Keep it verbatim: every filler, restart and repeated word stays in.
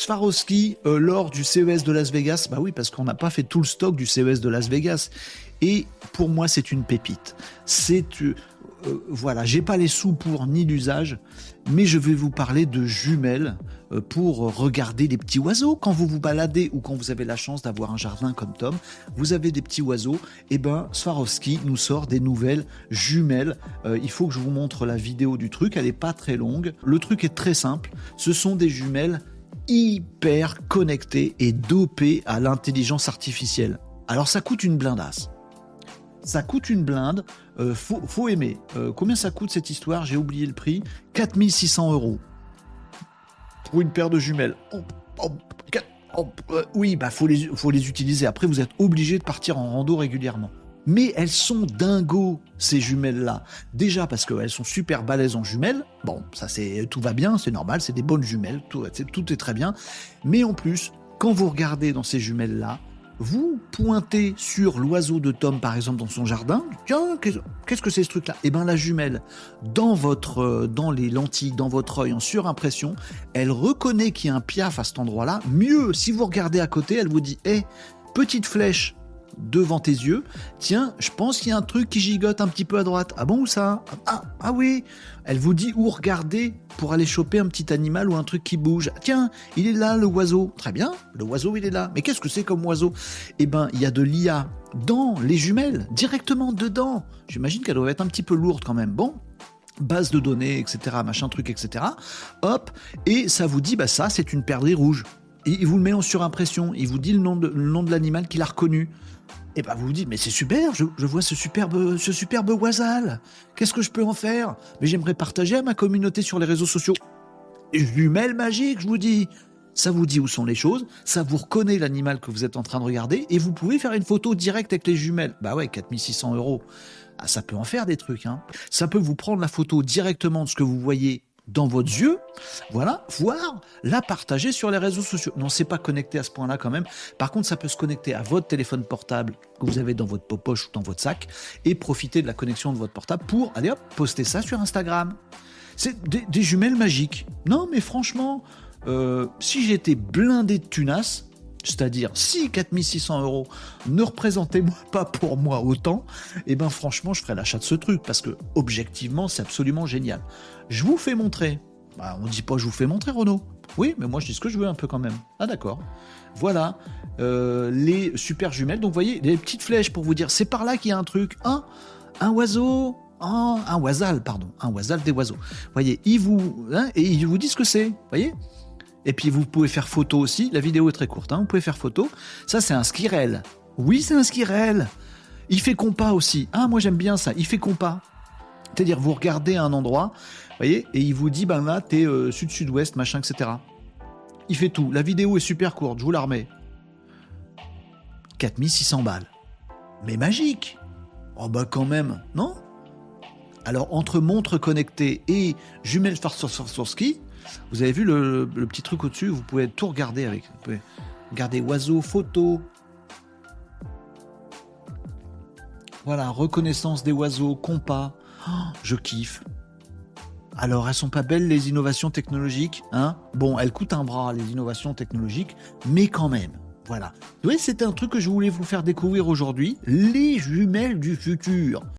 Swarovski euh, lors du C E S de Las Vegas. Bah oui, parce qu'on n'a pas fait tout le stock du C E S de Las Vegas. Et pour moi, c'est une pépite. C'est euh, euh, voilà, j'ai pas les sous pour ni l'usage, mais je vais vous parler de jumelles euh, pour regarder les petits oiseaux quand vous vous baladez ou quand vous avez la chance d'avoir un jardin comme Tom. Vous avez des petits oiseaux. Et ben, Swarovski nous sort des nouvelles jumelles. Euh, il faut que je vous montre la vidéo du truc. Elle est pas très longue. Le truc est très simple. Ce sont des jumelles hyper connectées et dopées à l'intelligence artificielle. Alors ça coûte une blindasse. Ça coûte une blinde, euh, faut, faut aimer. Euh, combien ça coûte cette histoire ? J'ai oublié le prix. quatre mille six cents euros pour une paire de jumelles. Oh, oh, quatre, oh, euh, oui, bah faut les, faut les utiliser. Après, vous êtes obligé de partir en rando régulièrement. Mais elles sont dingos, ces jumelles-là. Déjà parce qu'elles sont super balèzes en jumelles. Bon, ça c'est, tout va bien, c'est normal, c'est des bonnes jumelles, tout, tout est très bien. Mais en plus, quand vous regardez dans ces jumelles-là, vous pointez sur l'oiseau de Tom, par exemple, dans son jardin. Tiens, qu'est-ce que c'est ce truc-là ? Eh bien, la jumelle, dans, votre, dans les lentilles, dans votre œil, en surimpression, elle reconnaît qu'il y a un piaf à cet endroit-là. Mieux, si vous regardez à côté, elle vous dit « Hé, petite flèche devant tes yeux. Tiens, je pense qu'il y a un truc qui gigote un petit peu à droite. Ah bon, où ça ? Ah, ah oui !» Elle vous dit où regarder pour aller choper un petit animal ou un truc qui bouge. Tiens, il est là, le oiseau. Très bien, le oiseau, il est là. Mais qu'est-ce que c'est comme oiseau ? Eh bien, il y a de l'I A dans les jumelles, directement dedans. J'imagine qu'elle doit être un petit peu lourde quand même. Bon, base de données, et cetera, machin, truc, et cetera. Hop, et ça vous dit, bah ça, c'est une perle rouge. Et il vous le met en surimpression. Il vous dit le nom de, le nom de l'animal qu'il a reconnu. Et bah vous vous dites, mais c'est super, je, je vois ce superbe, ce superbe oisal. Qu'est-ce que je peux en faire ? Mais j'aimerais partager à ma communauté sur les réseaux sociaux. Jumelle magique, je vous dis. Ça vous dit où sont les choses, ça vous reconnaît l'animal que vous êtes en train de regarder, et vous pouvez faire une photo directe avec les jumelles. Bah ouais, quatre mille six cents euros. Ah, ça peut en faire des trucs, hein. Ça peut vous prendre la photo directement de ce que vous voyez dans vos yeux, voilà, voire la partager sur les réseaux sociaux. Non, c'est pas connecté à ce point-là quand même. Par contre, ça peut se connecter à votre téléphone portable que vous avez dans votre poche ou dans votre sac et profiter de la connexion de votre portable pour aller hop, poster ça sur Instagram. C'est des, des jumelles magiques. Non, mais franchement, euh, si j'étais blindé de tunas, c'est-à-dire si quatre mille six cents euros ne représentaient pas pour moi autant, et ben franchement je ferais l'achat de ce truc parce que objectivement c'est absolument génial. Je vous fais montrer. Bah, on dit pas je vous fais montrer Renaud. Oui mais moi je dis ce que je veux un peu quand même. Ah d'accord. Voilà euh, les super jumelles. Donc vous voyez les petites flèches pour vous dire c'est par là qu'il y a un truc. Hein ? Un oiseau. Oh, un oisal pardon. Un oisal des oiseaux. Vous voyez ils vous hein, et ils vous disent ce que c'est. Vous voyez. Et puis vous pouvez faire photo aussi, la vidéo est très courte, hein. Vous pouvez faire photo. Ça c'est un squirrel. Oui c'est un squirrel. Il fait compas aussi. Ah moi j'aime bien ça, il fait compas. C'est-à-dire vous regardez à un endroit, voyez, et il vous dit ben là t'es euh, sud-sud-ouest, machin, et cetera. Il fait tout. La vidéo est super courte, je vous la remets. quatre mille six cents balles. Mais magique. Oh bah ben, quand même, non ? Alors entre montre connectée et jumelles Swarovski, vous avez vu le, le petit truc au-dessus, vous pouvez tout regarder avec. Vous pouvez regarder oiseaux, photos. Voilà, reconnaissance des oiseaux, compas. Oh, je kiffe. Alors, elles sont pas belles les innovations technologiques, hein ? Bon, elles coûtent un bras les innovations technologiques, mais quand même. Voilà. Vous voyez, c'était un truc que je voulais vous faire découvrir aujourd'hui, les jumelles du futur.